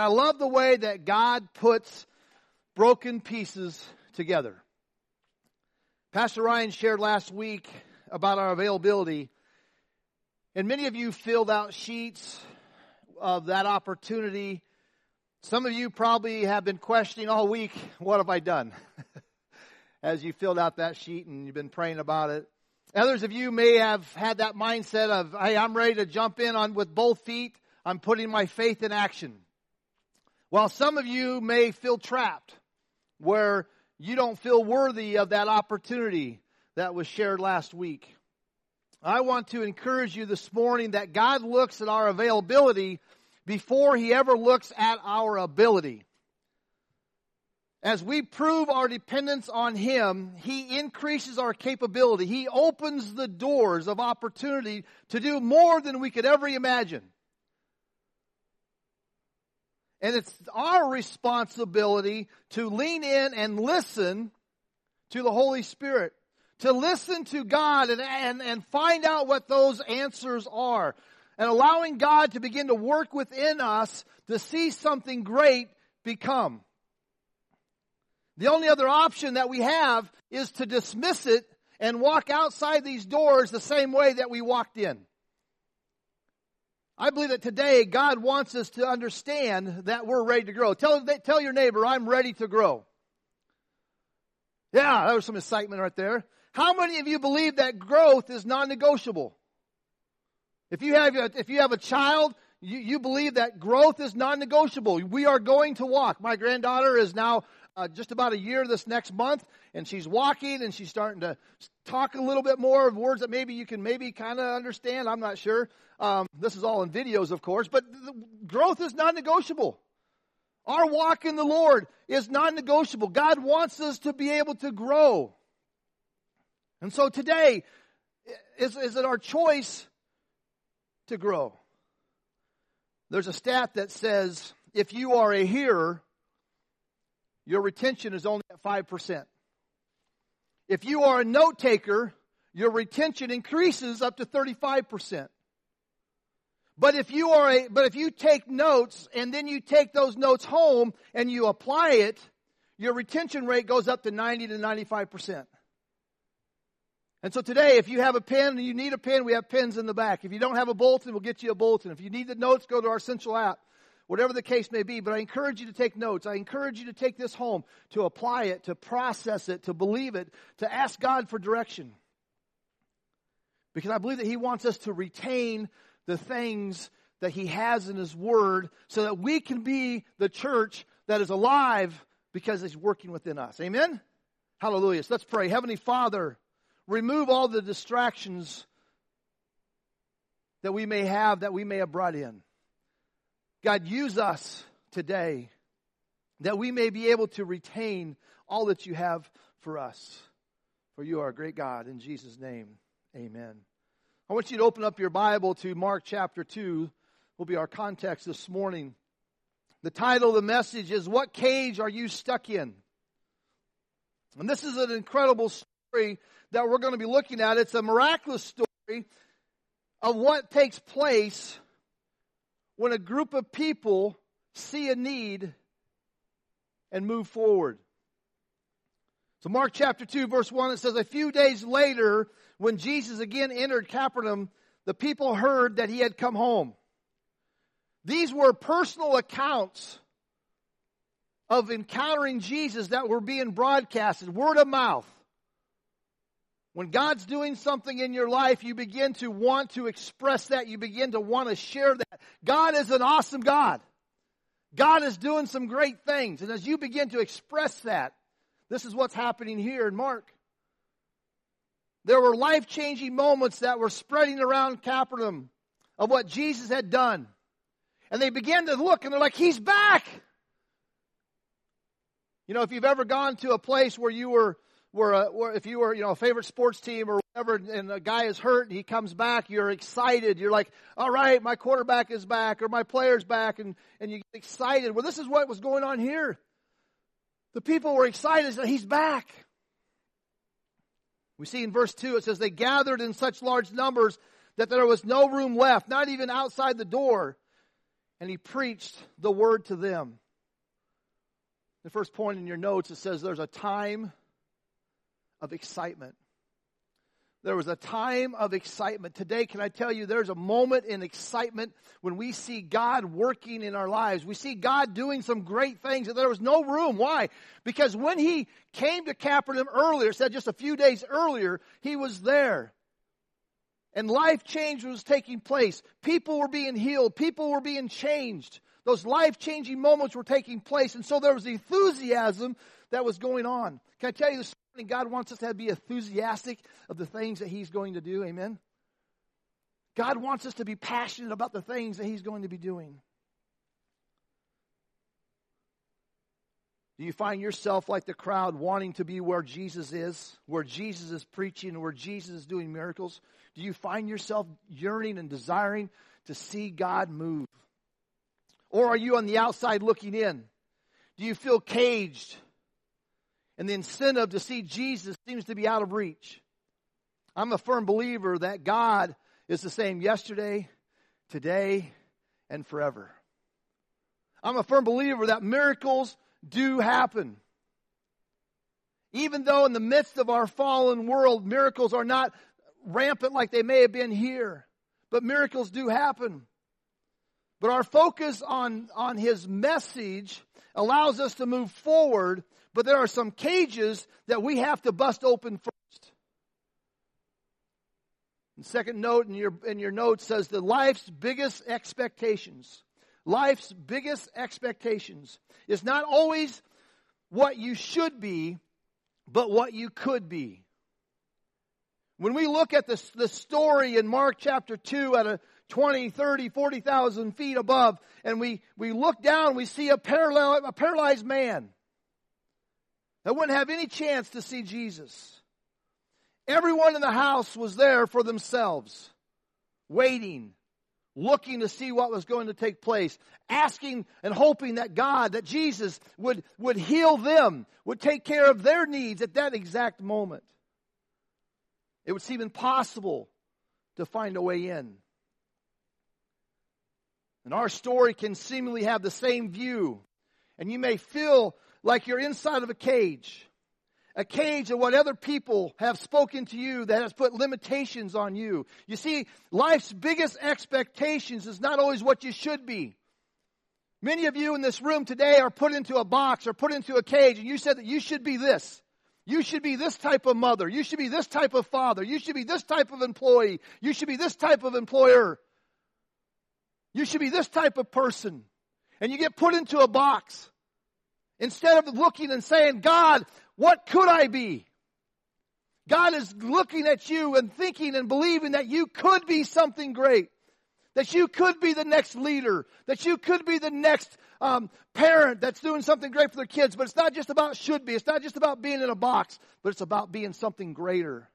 And I love the way that God puts broken pieces together. Pastor Ryan shared last week about our availability. And many of you filled out sheets of that opportunity. Some of you probably have been questioning all week, what have I done? As you filled out that sheet and you've been praying about it. Others of you may have had that mindset of, hey, I'm ready to jump in on with both feet. I'm putting my faith in action. While some of you may feel trapped where you don't feel worthy of that opportunity that was shared last week. I want to encourage you this morning that God looks at our availability before he ever looks at our ability. As we prove our dependence on him, he increases our capability. He opens the doors of opportunity to do more than we could ever imagine. And it's our responsibility to lean in and listen to the Holy Spirit, to listen to God and find out what those answers are, and allowing God to begin to work within us to see something great become. The only other option that we have is to dismiss it and walk outside these doors the same way that we walked in. I believe that today God wants us to understand that we're ready to grow. Tell your neighbor, I'm ready to grow. Yeah, that was some excitement right there. How many of you believe that growth is non-negotiable? If you have a child, you believe that growth is non-negotiable. We are going to walk. My granddaughter is now just about a year this next month, and she's walking, and she's starting to talk a little bit more of words that maybe you can maybe kind of understand. I'm not sure. This is all in videos, of course, but growth is non-negotiable. Our walk in the Lord is non-negotiable. God wants us to be able to grow. And so today, is it our choice to grow? There's a stat that says, if you are a hearer, your retention is only at 5%. If you are a note taker, your retention increases up to 35%. But if you take notes and then you take those notes home and you apply it, your retention rate goes up to 90 to 95%. And so today, if you have a pen and you need a pen, we have pens in the back. If you don't have a bulletin, we'll get you a bulletin. If you need the notes, go to our Essential app. Whatever the case may be, but I encourage you to take notes. I encourage you to take this home, to apply it, to process it, to believe it, to ask God for direction. Because I believe that he wants us to retain the things that he has in his word so that we can be the church that is alive because he's working within us. Amen? Hallelujah. So let's pray. Heavenly Father, remove all the distractions that we may have, that we may have brought in. God, use us today that we may be able to retain all that you have for us. For you are a great God. In Jesus' name, amen. I want you to open up your Bible to Mark chapter 2. Will be our context this morning. The title of the message is, What Cage Are You Stuck In? And this is an incredible story that we're going to be looking at. It's a miraculous story of what takes place when a group of people see a need and move forward. So Mark chapter 2 verse 1, it says, a few days later, when Jesus again entered Capernaum, the people heard that he had come home. These were personal accounts of encountering Jesus that were being broadcasted, word of mouth. When God's doing something in your life, you begin to want to express that. You begin to want to share that. God is an awesome God. God is doing some great things. And as you begin to express that, this is what's happening here in Mark. There were life-changing moments that were spreading around Capernaum of what Jesus had done. And they began to look and they're like, he's back. You know, if you've ever gone to a place where you were if you were a favorite sports team or whatever, and a guy is hurt and he comes back, you're excited. You're like, all right, my quarterback is back or my player's back, and you get excited. Well, this is what was going on here. The people were excited that he's back. We see in verse 2, it says, they gathered in such large numbers that there was no room left, not even outside the door. and he preached the word to them. The first point in your notes, it says there's a time of excitement. There was a time of excitement. Today, can I tell you, there's a moment in excitement when we see God working in our lives. We see God doing some great things, and there was no room. Why? Because when he came to Capernaum earlier, said just a few days earlier, he was there. And life change was taking place. People were being healed. People were being changed. Those life-changing moments were taking place. And so there was enthusiasm that was going on. Can I tell you this? And God wants us to be enthusiastic of the things that he's going to do. Amen. God wants us to be passionate about the things that he's going to be doing. Do you find yourself like the crowd, wanting to be where Jesus is preaching, where Jesus is doing miracles? Do you find yourself yearning and desiring to see God move? Or are you on the outside looking in? Do you feel caged? And the incentive to see Jesus seems to be out of reach. I'm a firm believer that God is the same yesterday, today, and forever. I'm a firm believer that miracles do happen. Even though in the midst of our fallen world, miracles are not rampant like they may have been here. But miracles do happen. But our focus on his message allows us to move forward, but there are some cages that we have to bust open first. The second note in your note says that life's biggest expectations is not always what you should be, but what you could be. When we look at the story in Mark chapter 2 at a 20, 30, 40,000 feet above, and we look down, we see a paralyzed man that wouldn't have any chance to see Jesus. Everyone in the house was there for themselves, waiting, looking to see what was going to take place, asking and hoping that God, that Jesus would heal them, would take care of their needs at that exact moment. It would seem impossible to find a way in. And our story can seemingly have the same view. And you may feel like you're inside of a cage of what other people have spoken to you that has put limitations on you. You see, life's biggest expectations is not always what you should be. Many of you in this room today are put into a box or put into a cage, and you said that you should be this. You should be this type of mother. You should be this type of father. You should be this type of employee. You should be this type of employer. You should be this type of person. And you get put into a box. Instead of looking and saying, God, what could I be? God is looking at you and thinking and believing that you could be something great. That you could be the next leader. That you could be the next parent that's doing something great for their kids. But it's not just about should be. It's not just about being in a box. But it's about being something greater.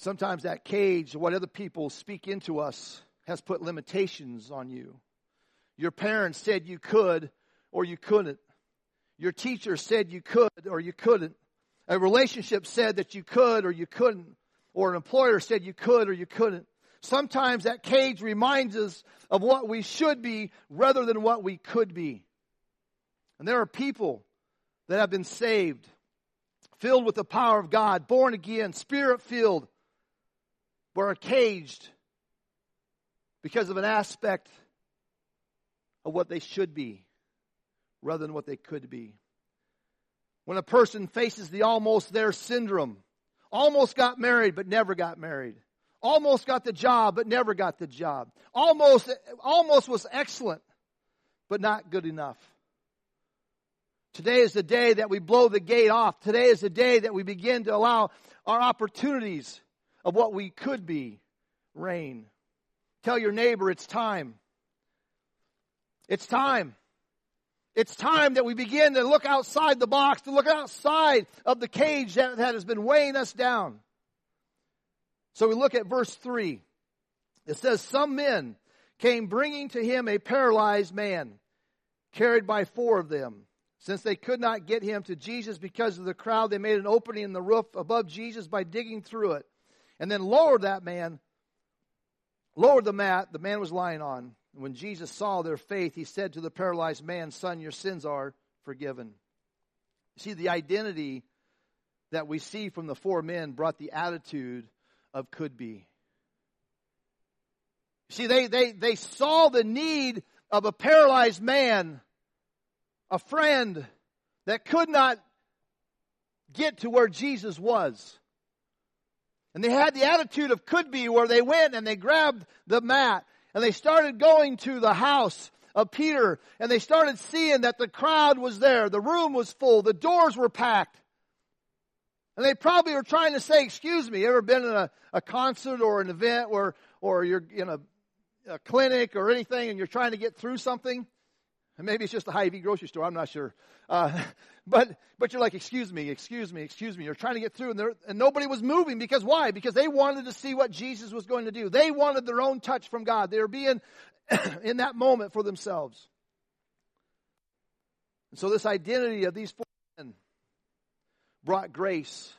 Sometimes that cage, what other people speak into us, has put limitations on you. Your parents said you could or you couldn't. Your teacher said you could or you couldn't. A relationship said that you could or you couldn't. Or an employer said you could or you couldn't. Sometimes that cage reminds us of what we should be rather than what we could be. And there are people that have been saved, filled with the power of God, born again, spirit-filled, but are caged because of an aspect of what they should be rather than what they could be. When a person faces the almost there syndrome, almost got married but never got married, almost got the job but never got the job, almost was excellent but not good enough. Today is the day that we blow the gate off. Today is the day that we begin to allow our opportunities of what we could be reign. Tell your neighbor it's time. It's time. It's time that we begin to look outside the box, to look outside of the cage that has been weighing us down. So we look at verse 3. It says, some men came bringing to him a paralyzed man, carried by four of them. Since they could not get him to Jesus because of the crowd, they made an opening in the roof above Jesus by digging through it, and then lowered that man lowered the mat the man was lying on. And when Jesus saw their faith, he said to the paralyzed man, "Son, your sins are forgiven." You see, the identity that we see from the four men brought the attitude of could be. You see, they saw the need of a paralyzed man, a friend that could not get to where Jesus was. And they had the attitude of could be, where they went and they grabbed the mat and they started going to the house of Peter, and they started seeing that the crowd was there, the room was full, the doors were packed. And they probably were trying to say, "Excuse me," you ever been in a concert or an event where, or you're in a clinic or anything, and you're trying to get through something? And maybe it's just a Hy-Vee grocery store, I'm not sure. But you're like, "Excuse me, excuse me, excuse me." You're trying to get through, and nobody was moving. Because why? Because they wanted to see what Jesus was going to do. They wanted their own touch from God. They were being in that moment for themselves. And so this identity of these four men brought grace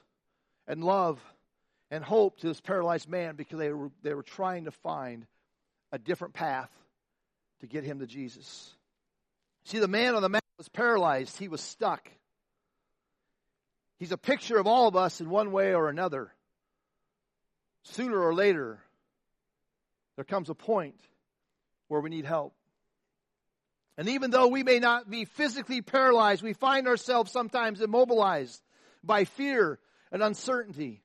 and love and hope to this paralyzed man, because they were trying to find a different path to get him to Jesus. See, the man on the mat was paralyzed. He was stuck. He's a picture of all of us in one way or another. Sooner or later, there comes a point where we need help. And even though we may not be physically paralyzed, we find ourselves sometimes immobilized by fear and uncertainty,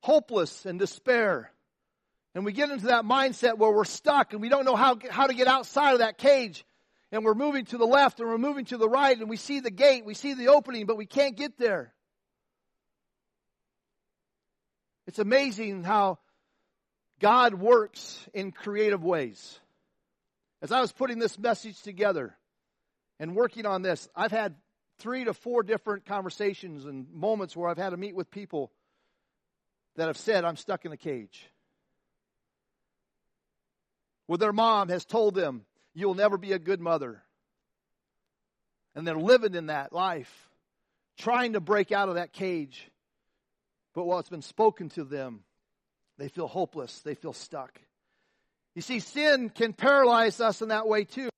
hopeless and despair. And we get into that mindset where we're stuck and we don't know how to get outside of that cage. And we're moving to the left and we're moving to the right, and we see the gate, we see the opening, but we can't get there. It's amazing how God works in creative ways. As I was putting this message together and working on this, I've had 3 to 4 different conversations and moments where I've had to meet with people that have said, "I'm stuck in a cage." Where their mom has told them, "You'll never be a good mother." And they're living in that life, trying to break out of that cage. But while it's been spoken to them, they feel hopeless, they feel stuck. You see, sin can paralyze us in that way too.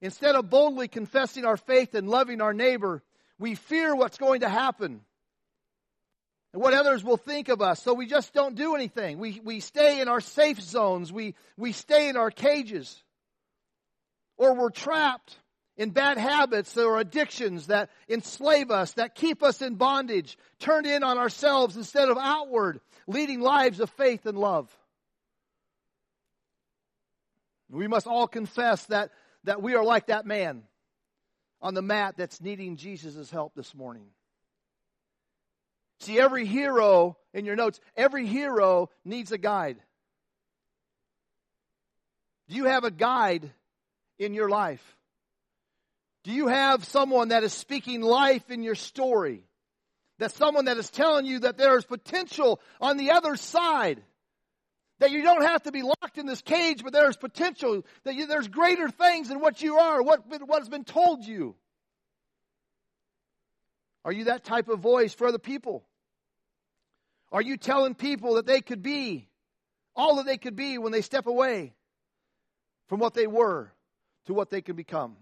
Instead of boldly confessing our faith and loving our neighbor, we fear what's going to happen and what others will think of us. So we just don't do anything. We stay in our safe zones. We stay in our cages. Or we're trapped in bad habits or addictions that enslave us, that keep us in bondage, turned in on ourselves instead of outward, leading lives of faith and love. We must all confess that we are like that man on the mat that's needing Jesus' help this morning. See, every hero, in your notes, every hero needs a guide. Do you have a guide in your life? Do you have someone that is speaking life in your story? That's someone that is telling you that there is potential on the other side. That you don't have to be locked in this cage, but there's potential. That there's greater things than what you are, what has been told you. Are you that type of voice for other people? Are you telling people that they could be all that they could be when they step away from what they were to what they can become?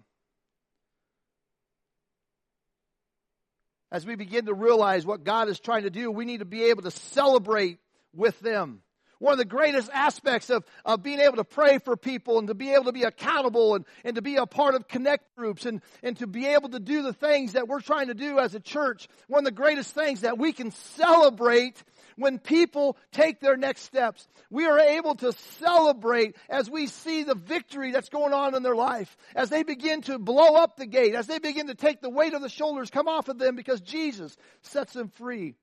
As we begin to realize what God is trying to do, we need to be able to celebrate with them. One of the greatest aspects of being able to pray for people and to be able to be accountable and to be a part of connect groups and to be able to do the things that we're trying to do as a church, one of the greatest things that we can celebrate when people take their next steps. We are able to celebrate as we see the victory that's going on in their life, as they begin to blow up the gate, as they begin to take the weight of the shoulders come off of them because Jesus sets them free.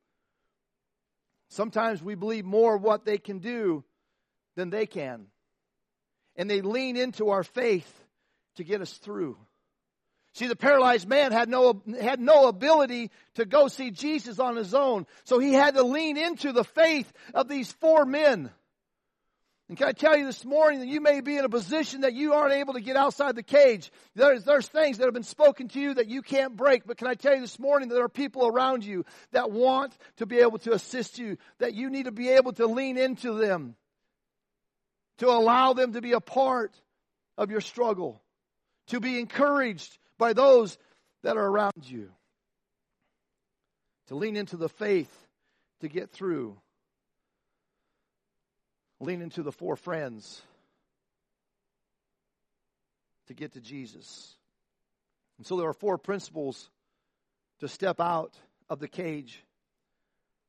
Sometimes we believe more what they can do than they can. And they lean into our faith to get us through. See, the paralyzed man had no ability to go see Jesus on his own. So he had to lean into the faith of these four men. And can I tell you this morning that you may be in a position that you aren't able to get outside the cage. There's things that have been spoken to you that you can't break. But can I tell you this morning that there are people around you that want to be able to assist you, that you need to be able to lean into them. to allow them to be a part of your struggle, to be encouraged by those that are around you, to lean into the faith to get through, lean into the four friends to get to Jesus. And so there are four principles to step out of the cage.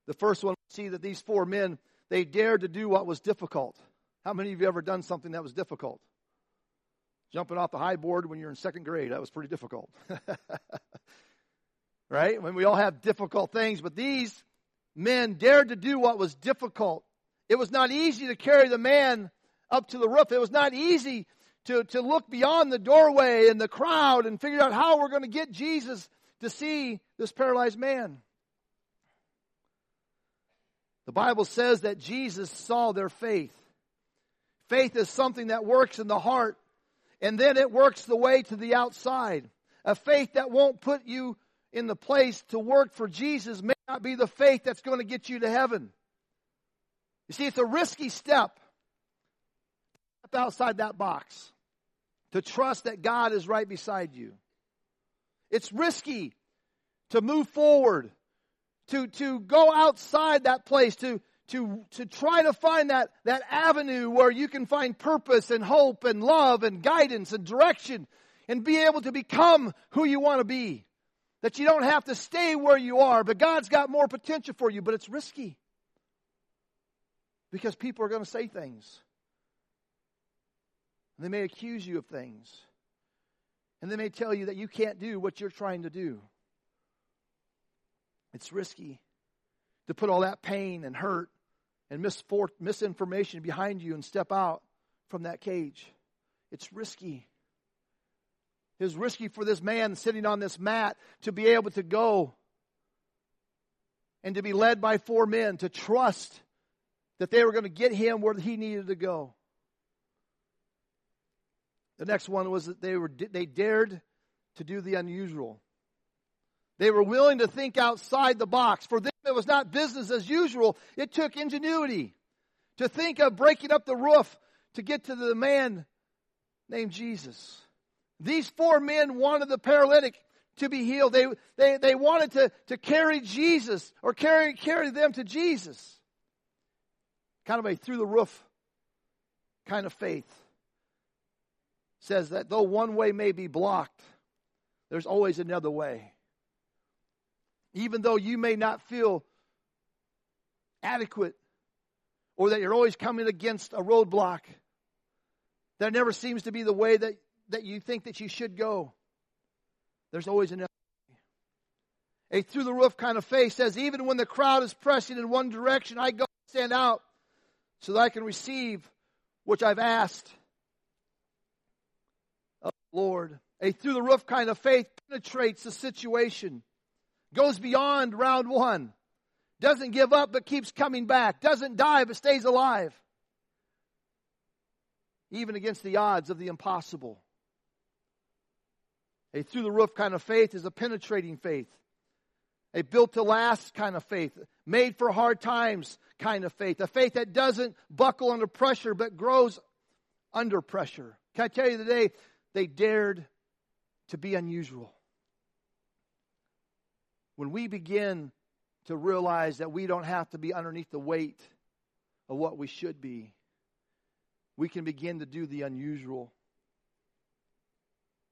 The first one, we see that these four men, they dared to do what was difficult. How many of you have ever done something that was difficult? Jumping off the high board when you're in second grade, that was pretty difficult. Right? When we all have difficult things, but these men dared to do what was difficult. It was not easy to carry the man up to the roof. It was not easy to look beyond the doorway and the crowd and figure out how we're going to get Jesus to see this paralyzed man. The Bible says that Jesus saw their faith. Faith is something that works in the heart, and then it works the way to the outside. A faith that won't put you in the place to work for Jesus may not be the faith that's going to get you to heaven. You see, it's a risky step outside that box to trust that God is right beside you. It's risky to move forward, to go outside that place, to try to find that avenue where you can find purpose and hope and love and guidance and direction and be able to become who you want to be. That you don't have to stay where you are, but God's got more potential for you, but it's risky because people are going to say things. And they may accuse you of things. And they may tell you that you can't do what you're trying to do. It's risky to put all that pain and hurt and misinformation behind you and step out from that cage. It's risky. It was risky for this man sitting on this mat to be able to go and to be led by four men to trust that they were going to get him where he needed to go. The next one was that they dared to do the unusual. They were willing to think outside the box. For them, it was not business as usual. It took ingenuity to think of breaking up the roof to get to the man named Jesus. These four men wanted the paralytic to be healed. They wanted to carry Jesus or carry them to Jesus. Kind of a through the roof kind of faith. Says that though one way may be blocked, there's always another way. Even though you may not feel adequate or that you're always coming against a roadblock, that never seems to be the way that you think that you should go, there's always another way. A through-the-roof kind of faith says, even when the crowd is pressing in one direction, I go stand out so that I can receive which I've asked Lord. A through-the-roof kind of faith penetrates the situation, goes beyond round one, doesn't give up but keeps coming back, doesn't die but stays alive, even against the odds of the impossible. A through-the-roof kind of faith is a penetrating faith, a built-to-last kind of faith, made for hard times kind of faith, a faith that doesn't buckle under pressure but grows under pressure. Can I tell you today, they dared to be unusual. When we begin to realize that we don't have to be underneath the weight of what we should be, we can begin to do the unusual.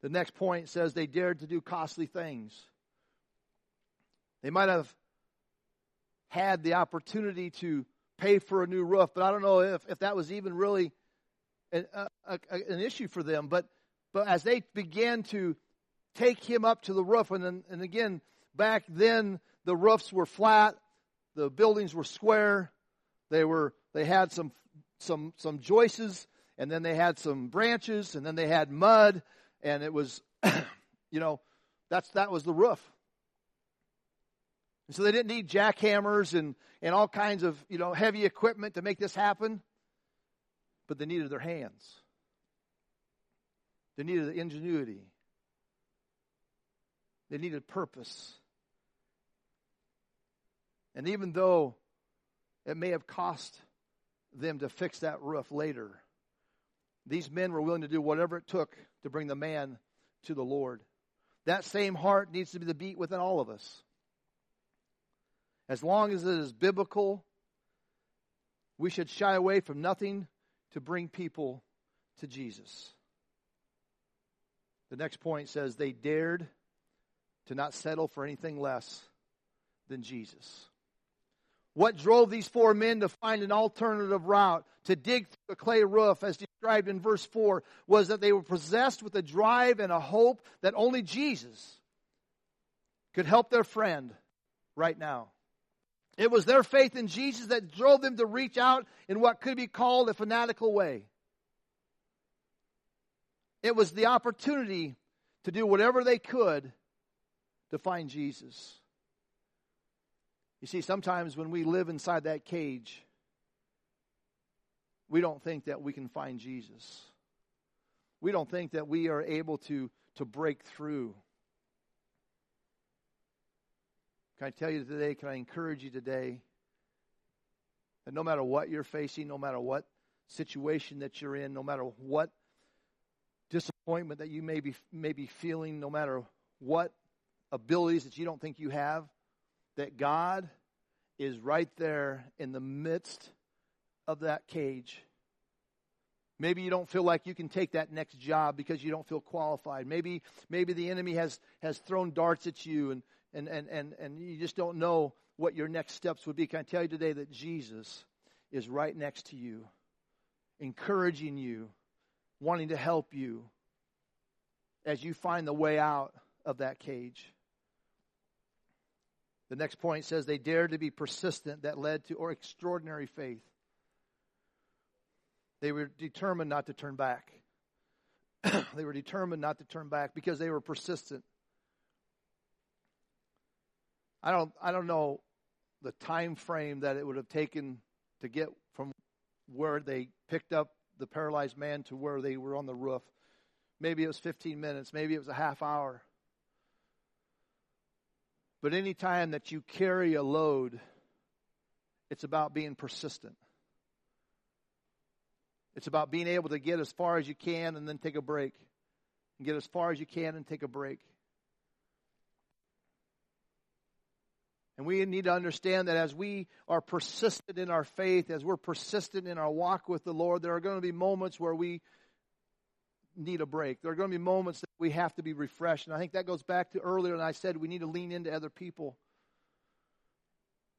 The next point says they dared to do costly things. They might have had the opportunity to pay for a new roof, but I don't know if that was even really an issue for them, but as they began to take him up to the roof, and again, back then the roofs were flat, the buildings were square, they had some joists, and then they had some branches, and then they had mud, and it was, that was the roof. And so they didn't need jackhammers and all kinds of heavy equipment to make this happen, but they needed their hands. They needed ingenuity. They needed purpose. And even though it may have cost them to fix that roof later, These men were willing to do whatever it took to bring the man to the Lord. That same heart needs to be the beat within all of us. As long as it is biblical, we should shy away from nothing to bring people to Jesus. The next point says they dared to not settle for anything less than Jesus. What drove these four men to find an alternative route, to dig through the clay roof, as described in verse 4, was that they were possessed with a drive and a hope that only Jesus could help their friend right now. It was their faith in Jesus that drove them to reach out in what could be called a fanatical way. It was the opportunity to do whatever they could to find Jesus. You see, sometimes when we live inside that cage, we don't think that we can find Jesus. We don't think that we are able to break through. Can I tell you today, can I encourage you today, that no matter what you're facing, no matter what situation that you're in, no matter what disappointment that you may be feeling, no matter what abilities that you don't think you have, that God is right there in the midst of that cage. Maybe you don't feel like you can take that next job because you don't feel qualified. Maybe the enemy has thrown darts at you and you just don't know what your next steps would be. Can I tell you today that Jesus is right next to you, encouraging you, wanting to help you as you find the way out of that cage. The next point says they dared to be persistent, that led to extraordinary faith. They were determined not to turn back. They were determined not to turn back because they were persistent. I don't know the time frame that it would have taken to get from where they picked up the paralyzed man to where they were on the roof. Maybe it was 15 minutes, maybe it was a half hour. But any time that you carry a load, it's about being persistent. It's about being able to get as far as you can and then take a break. And get as far as you can and take a break. And we need to understand that as we are persistent in our faith, as we're persistent in our walk with the Lord, there are going to be moments where we need a break. There are going to be moments that we have to be refreshed. And I think that goes back to earlier when I said we need to lean into other people.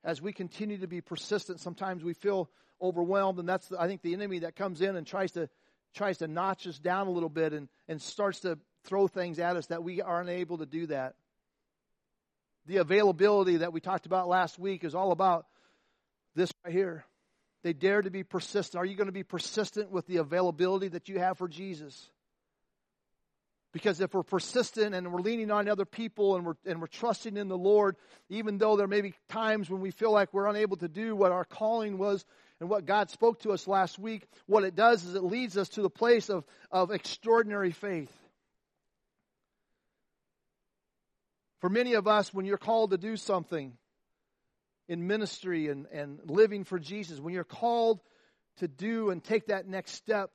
As we continue to be persistent, sometimes we feel overwhelmed, and that's, I think, the enemy that comes in and tries to notch us down a little bit and starts to throw things at us that we are unable to do that. The availability that we talked about last week is all about this right here. They dare to be persistent. Are you going to be persistent with the availability that you have for Jesus? Because if we're persistent and we're leaning on other people and we're trusting in the Lord, even though there may be times when we feel like we're unable to do what our calling was and what God spoke to us last week, what it does is it leads us to the place of extraordinary faith. For many of us, when you're called to do something in ministry and living for Jesus, when you're called to do and take that next step,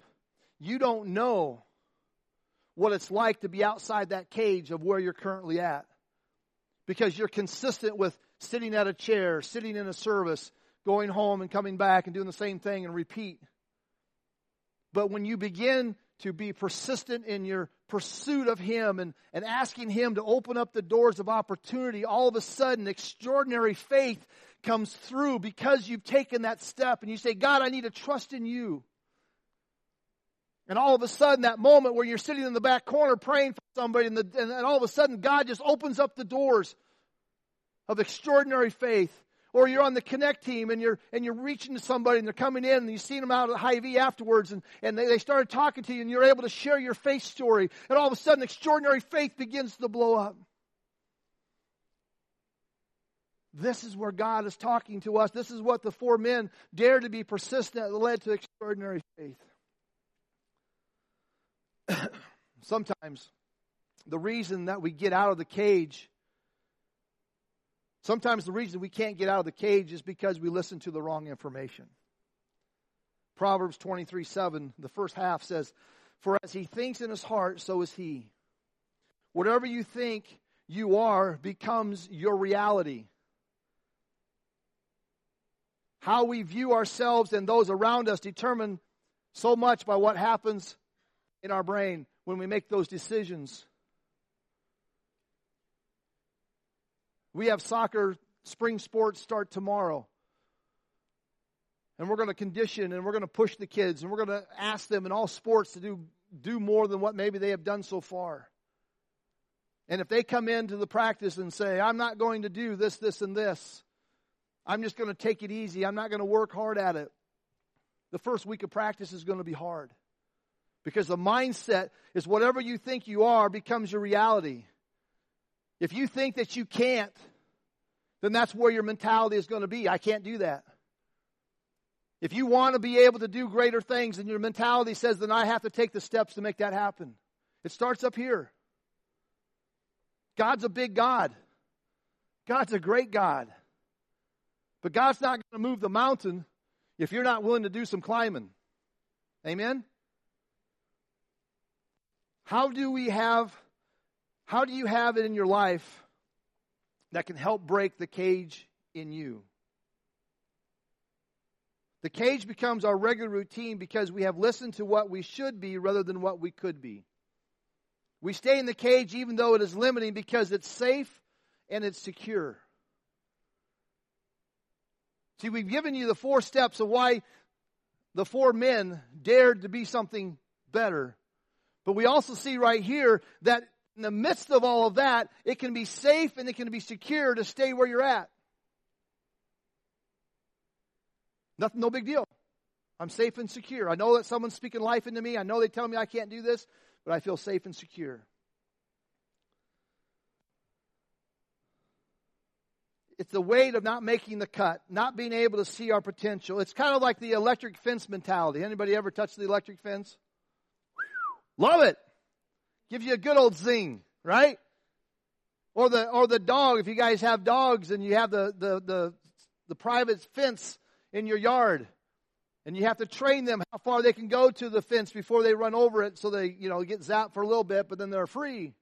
you don't know what it's like to be outside that cage of where you're currently at. Because you're consistent with sitting at a chair, sitting in a service, going home and coming back and doing the same thing and repeat. But when you begin to be persistent in your pursuit of Him and asking Him to open up the doors of opportunity, all of a sudden extraordinary faith comes through because you've taken that step and you say, God, I need to trust in You. And all of a sudden, that moment where you're sitting in the back corner praying for somebody, and all of a sudden, God just opens up the doors of extraordinary faith. Or you're on the Connect team and you're reaching to somebody and they're coming in and you've seen them out at Hy-Vee afterwards and they started talking to you and you're able to share your faith story. And all of a sudden, extraordinary faith begins to blow up. This is where God is talking to us. This is what the four men dared to be persistent that led to extraordinary faith. Sometimes the reason that we get out of the cage, sometimes the reason we can't get out of the cage is because we listen to the wrong information. Proverbs 23:7, the first half says, "For as he thinks in his heart, so is he." Whatever you think you are becomes your reality. How we view ourselves and those around us determine so much by what happens in our brain when we make those decisions. We have soccer, spring sports start tomorrow. And we're going to condition and we're going to push the kids and we're going to ask them in all sports to do more than what maybe they have done so far. And if they come into the practice and say, "I'm not going to do this, this, and this. I'm just going to take it easy. I'm not going to work hard at it." The first week of practice is going to be hard. Because the mindset is whatever you think you are becomes your reality. If you think that you can't, then that's where your mentality is going to be. I can't do that. If you want to be able to do greater things and your mentality says, then I have to take the steps to make that happen. It starts up here. God's a big God. God's a great God. But God's not going to move the mountain if you're not willing to do some climbing. Amen? How do you have it in your life that can help break the cage in you? The cage becomes our regular routine because we have listened to what we should be rather than what we could be. We stay in the cage even though it is limiting because it's safe and it's secure. See, we've given you the 4 steps of why the 4 men dared to be something better. But we also see right here that in the midst of all of that, it can be safe and it can be secure to stay where you're at. Nothing, no big deal. I'm safe and secure. I know that someone's speaking life into me. I know they tell me I can't do this, but I feel safe and secure. It's the weight of not making the cut, not being able to see our potential. It's kind of like the electric fence mentality. Anybody ever touch the electric fence? Love it. Gives you a good old zing, right? Or the dog, if you guys have dogs and you have the private fence in your yard, and you have to train them how far they can go to the fence before they run over it, so they, get zapped for a little bit, but then they're free,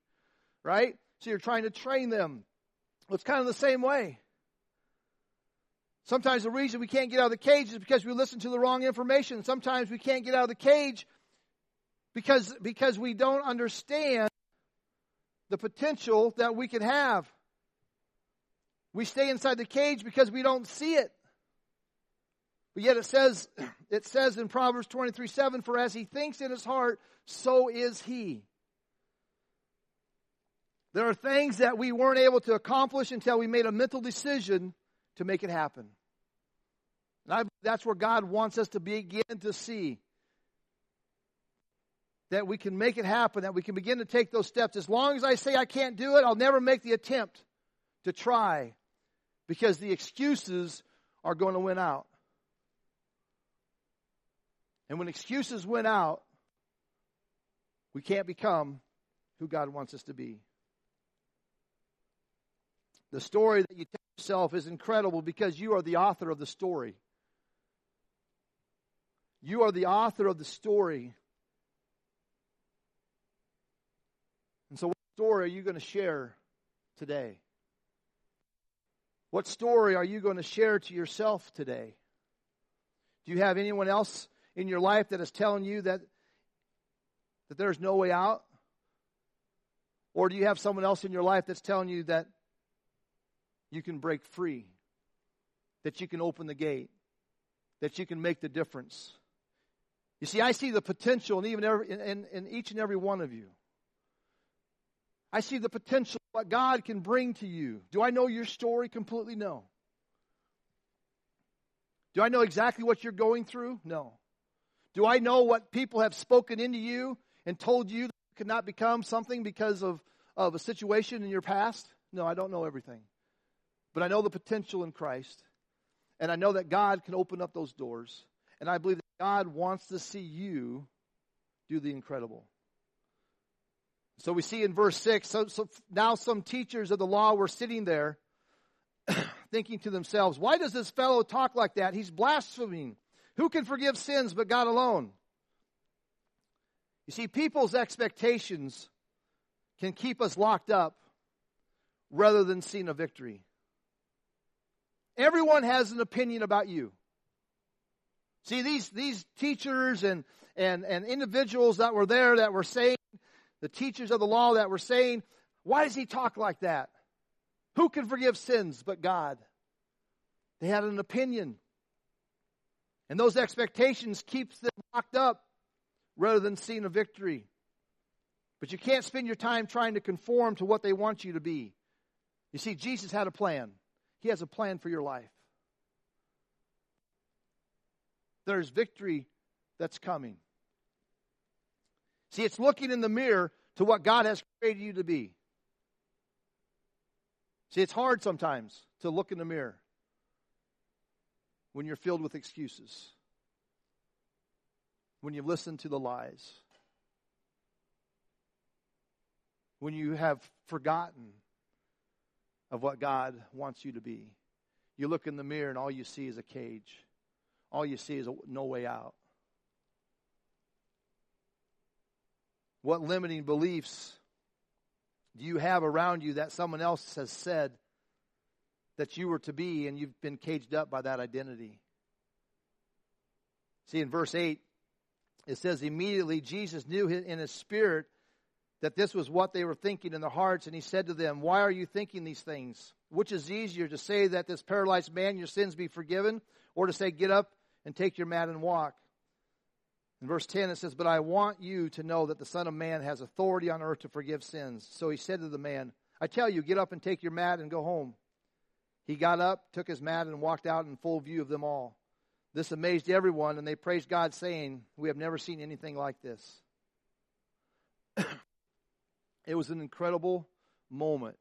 right? So you're trying to train them. Well, it's kind of the same way. Sometimes the reason we can't get out of the cage is because we listen to the wrong information. Sometimes we can't get out of the cage because we don't understand the potential that we can have. We stay inside the cage because we don't see it. But yet it says in Proverbs 23:7, "For as he thinks in his heart, so is he." There are things that we weren't able to accomplish until we made a mental decision to make it happen. And I believe that's where God wants us to begin to see. That we can make it happen, that we can begin to take those steps. As long as I say I can't do it, I'll never make the attempt to try. Because the excuses are going to win out. And when excuses win out, we can't become who God wants us to be. The story that you tell yourself is incredible because you are the author of the story. You are the author of the story. And so what story are you going to share today? What story are you going to share to yourself today? Do you have anyone else in your life that is telling you that there's no way out? Or do you have someone else in your life that's telling you that you can break free, that you can open the gate, that you can make the difference? You see, I see the potential in each and every one of you. I see the potential what God can bring to you. Do I know your story completely? No. Do I know exactly what you're going through? No. Do I know what people have spoken into you and told you that you could not become something because of a situation in your past? No, I don't know everything. But I know the potential in Christ. And I know that God can open up those doors. And I believe that God wants to see you do the incredible. So we see in verse 6, so now some teachers of the law were sitting there thinking to themselves, "Why does this fellow talk like that? He's blaspheming. Who can forgive sins but God alone? You see, people's expectations can keep us locked up rather than seeing a victory. Everyone has an opinion about you. See, these teachers and individuals that were there that were saying, the teachers of the law that were saying, why does he talk like that? Who can forgive sins but God? They had an opinion. And those expectations keeps them locked up rather than seeing a victory. But you can't spend your time trying to conform to what they want you to be. You see, Jesus had a plan. He has a plan for your life. There's victory that's coming. See, it's looking in the mirror to what God has created you to be. See, it's hard sometimes to look in the mirror when you're filled with excuses, when you listen to the lies, when you have forgotten of what God wants you to be. You look in the mirror and all you see is a cage. All you see is no way out. What limiting beliefs do you have around you that someone else has said that you were to be, and you've been caged up by that identity? See, in verse 8, it says, immediately Jesus knew in his spirit that this was what they were thinking in their hearts, and he said to them, why are you thinking these things? Which is easier, to say that this paralyzed man, your sins be forgiven, or to say, get up and take your mat and walk? In verse 10, it says, but I want you to know that the Son of Man has authority on earth to forgive sins. So he said to the man, I tell you, get up and take your mat and go home. He got up, took his mat, and walked out in full view of them all. This amazed everyone, and they praised God, saying, we have never seen anything like this. It was an incredible moment.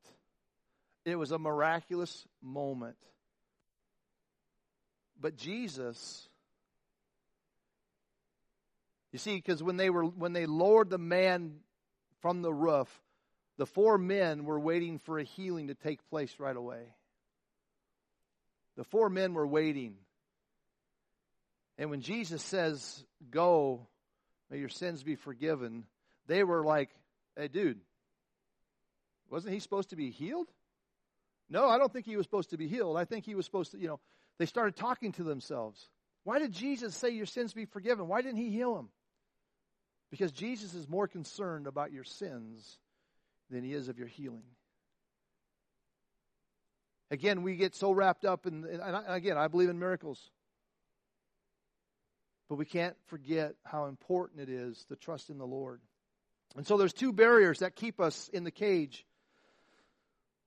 It was a miraculous moment. But Jesus... You see, because when they lowered the man from the roof, the four men were waiting for a healing to take place right away. The four men were waiting. And when Jesus says, go, may your sins be forgiven, they were like, hey, dude, wasn't he supposed to be healed? No, I don't think he was supposed to be healed. I think he was supposed to, they started talking to themselves. Why did Jesus say your sins be forgiven? Why didn't he heal him? Because Jesus is more concerned about your sins than he is of your healing. Again, we get so wrapped up in, I believe in miracles. But we can't forget how important it is to trust in the Lord. And so there's two barriers that keep us in the cage.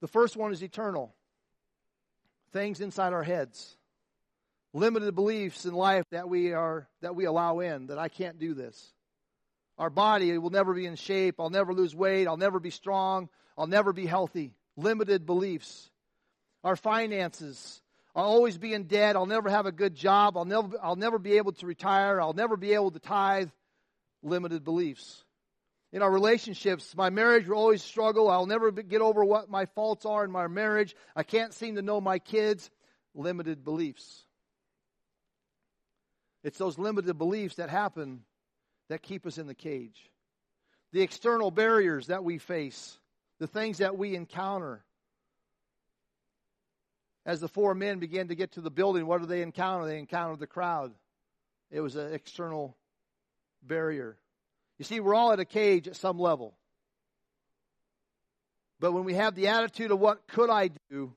The first one is eternal. Things inside our heads. Limited beliefs in life that we allow in, that I can't do this. Our body will never be in shape. I'll never lose weight. I'll never be strong. I'll never be healthy. Limited beliefs. Our finances. I'll always be in debt. I'll never have a good job. I'll never be able to retire. I'll never be able to tithe. Limited beliefs. In our relationships, my marriage will always struggle. I'll never get over what my faults are in my marriage. I can't seem to know my kids. Limited beliefs. It's those limited beliefs that happen that keep us in the cage. The external barriers that we face, the things that we encounter. As the four men began to get to the building, what did they encounter? They encountered the crowd. It was an external barrier. You see, we're all at a cage at some level. But when we have the attitude of what could I do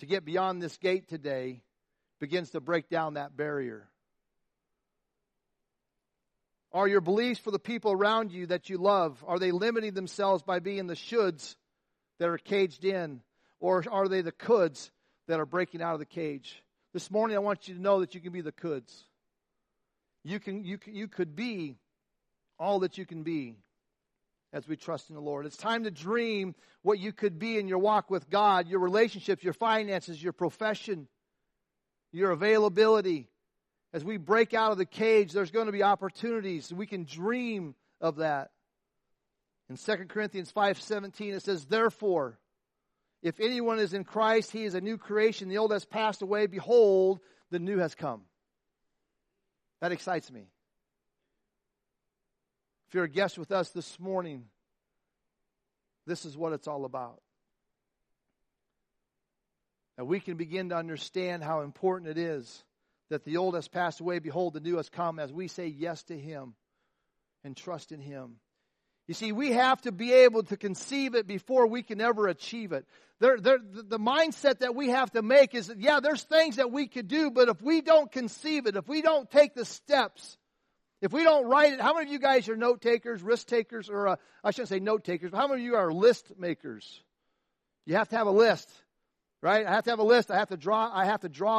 to get beyond this gate today, begins to break down that barrier. Are your beliefs for the people around you that you love, are they limiting themselves by being the shoulds that are caged in? Or are they the coulds that are breaking out of the cage? This morning I want you to know that you can be the coulds. You could be all that you can be as we trust in the Lord. It's time to dream what you could be in your walk with God, your relationships, your finances, your profession, your availability. As we break out of the cage, there's going to be opportunities. We can dream of that. In 2 Corinthians 5:17, it says, therefore, if anyone is in Christ, he is a new creation. The old has passed away. Behold, the new has come. That excites me. If you're a guest with us this morning, this is what it's all about. And we can begin to understand how important it is that the old has passed away. Behold, the new has come, as we say yes to Him and trust in Him. You see, we have to be able to conceive it before we can ever achieve it. The mindset that we have to make is that, yeah, there's things that we could do, but if we don't conceive it, if we don't take the steps, if we don't write it, how many of you guys are note takers, risk takers, or I shouldn't say note takers, but how many of you are list makers? You have to have a list, right? I have to have a list. I have to draw it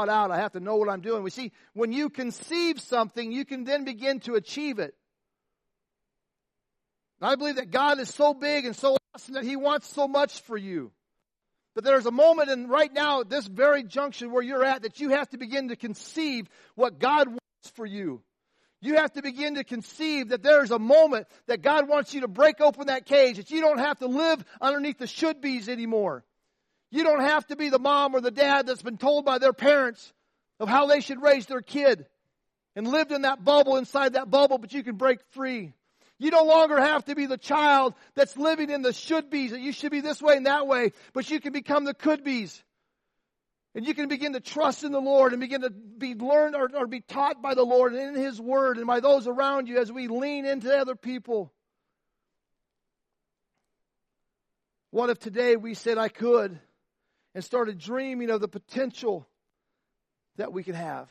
out. I have to know what I'm doing. We see, when you conceive something, you can then begin to achieve it. And I believe that God is so big and so awesome that He wants so much for you. But there's a moment in right now, at this very junction where you're at, that you have to begin to conceive what God wants for you. You have to begin to conceive that there's a moment that God wants you to break open that cage, that you don't have to live underneath the should-bes anymore. You don't have to be the mom or the dad that's been told by their parents of how they should raise their kid and lived in that bubble, inside that bubble, but you can break free. You no longer have to be the child that's living in the should-bes, that you should be this way and that way, but you can become the could-bes. And you can begin to trust in the Lord and begin to be learned or be taught by the Lord and in His Word and by those around you as we lean into other people. What if today we said I could and started dreaming of the potential that we can have?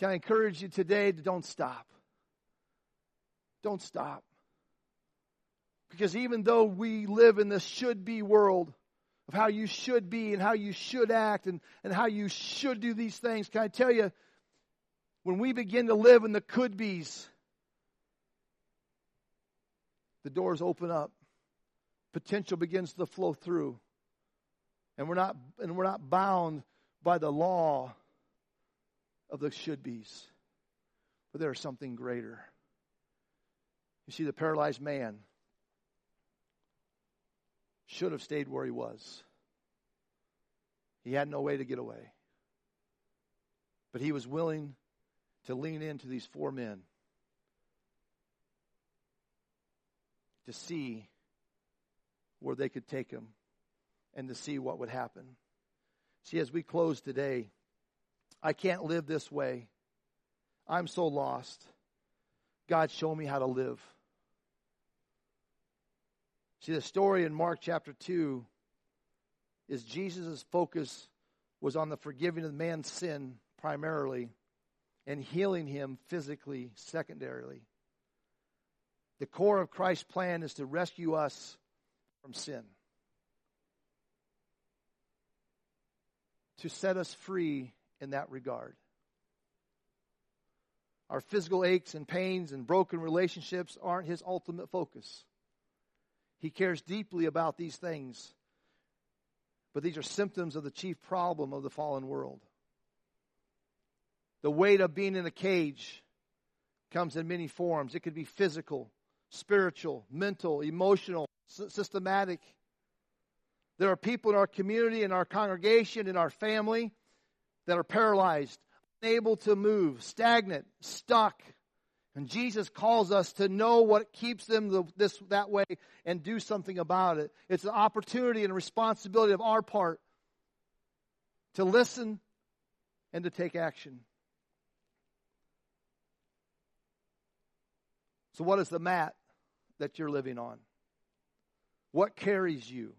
Can I encourage you today to don't stop? Don't stop. Because even though we live in this should-be world of how you should be and how you should act and how you should do these things, can I tell you, when we begin to live in the could-bes, the doors open up. Potential begins to flow through. And we're not bound by the law of the should-bes. But there is something greater. You see, the paralyzed man should have stayed where he was. He had no way to get away. But he was willing to lean into these four men to see where they could take him and to see what would happen. See, as we close today, I can't live this way. I'm so lost. God, show me how to live. See, the story in Mark chapter 2 is Jesus' focus was on the forgiving of man's sin primarily and healing him physically secondarily. The core of Christ's plan is to rescue us from sin, to set us free in that regard. Our physical aches and pains and broken relationships aren't His ultimate focus. He cares deeply about these things, but these are symptoms of the chief problem of the fallen world. The weight of being in a cage comes in many forms. It could be physical, spiritual, mental, emotional, systematic. There are people in our community, in our congregation, in our family that are paralyzed, unable to move, stagnant, stuck. And Jesus calls us to know what keeps them that way and do something about it. It's an opportunity and a responsibility of our part to listen and to take action. So what is the mat that you're living on? What carries you?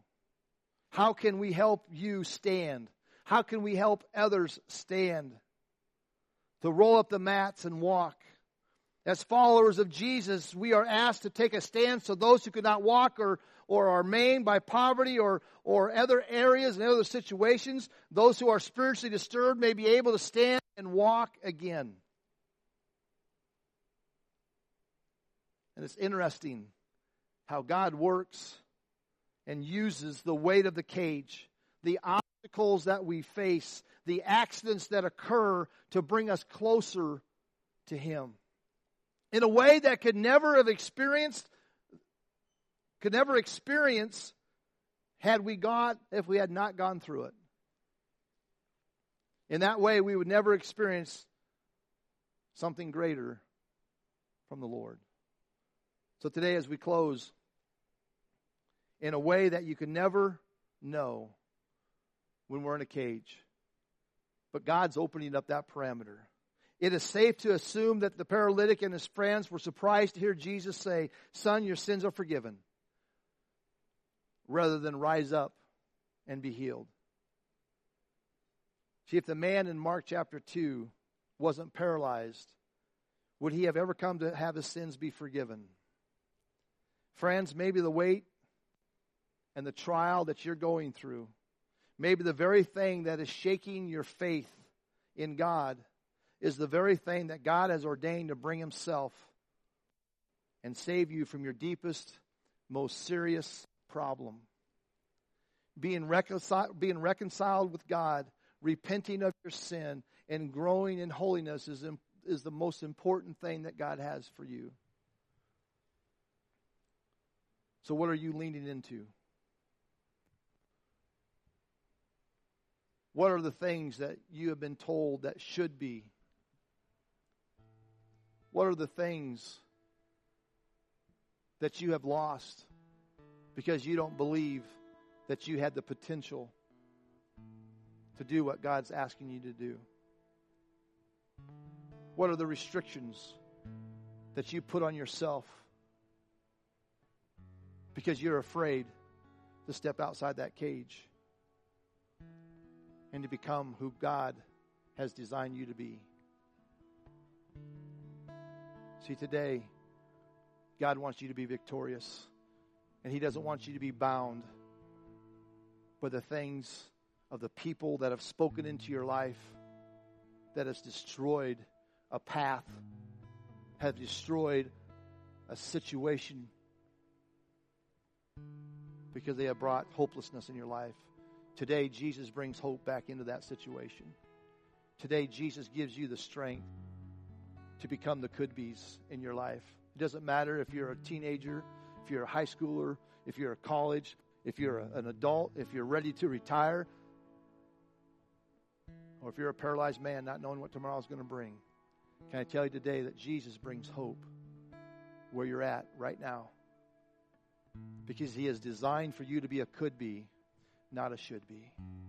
How can we help you stand? How can we help others stand? To roll up the mats and walk. As followers of Jesus, we are asked to take a stand so those who could not walk or are maimed by poverty or other areas and other situations, those who are spiritually disturbed may be able to stand and walk again. And it's interesting how God works and uses the weight of the cage, the obstacles that we face, the accidents that occur to bring us closer to Him in a way that could never experience if we had not gone through it. In that way, we would never experience something greater from the Lord. So today as we close, in a way that you can never know when we're in a cage, but God's opening up that parameter. It is safe to assume that the paralytic and his friends were surprised to hear Jesus say, "Son, your sins are forgiven," rather than "rise up and be healed." See, if the man in Mark chapter 2 wasn't paralyzed, would he have ever come to have his sins be forgiven? Friends, maybe the weight and the trial that you're going through, maybe the very thing that is shaking your faith in God, is the very thing that God has ordained to bring himself and save you from your deepest, most serious problem. Being reconciled with God, repenting of your sin, and growing in holiness is the most important thing that God has for you. So what are you leaning into? What are the things that you have been told that should be? What are the things that you have lost because you don't believe that you had the potential to do what God's asking you to do? What are the restrictions that you put on yourself because you're afraid to step outside that cage and to become who God has designed you to be? See, today, God wants you to be victorious, and he doesn't want you to be bound by the things of the people that have spoken into your life, that has destroyed a path, have destroyed a situation, because they have brought hopelessness in your life. Today, Jesus brings hope back into that situation. Today, Jesus gives you the strength to become the could-bes in your life. It doesn't matter if you're a teenager, if you're a high schooler, if you're a college, if you're an adult, if you're ready to retire, or if you're a paralyzed man not knowing what tomorrow's going to bring. Can I tell you today that Jesus brings hope where you're at right now? Because he has designed for you to be a could-be, not a should-be.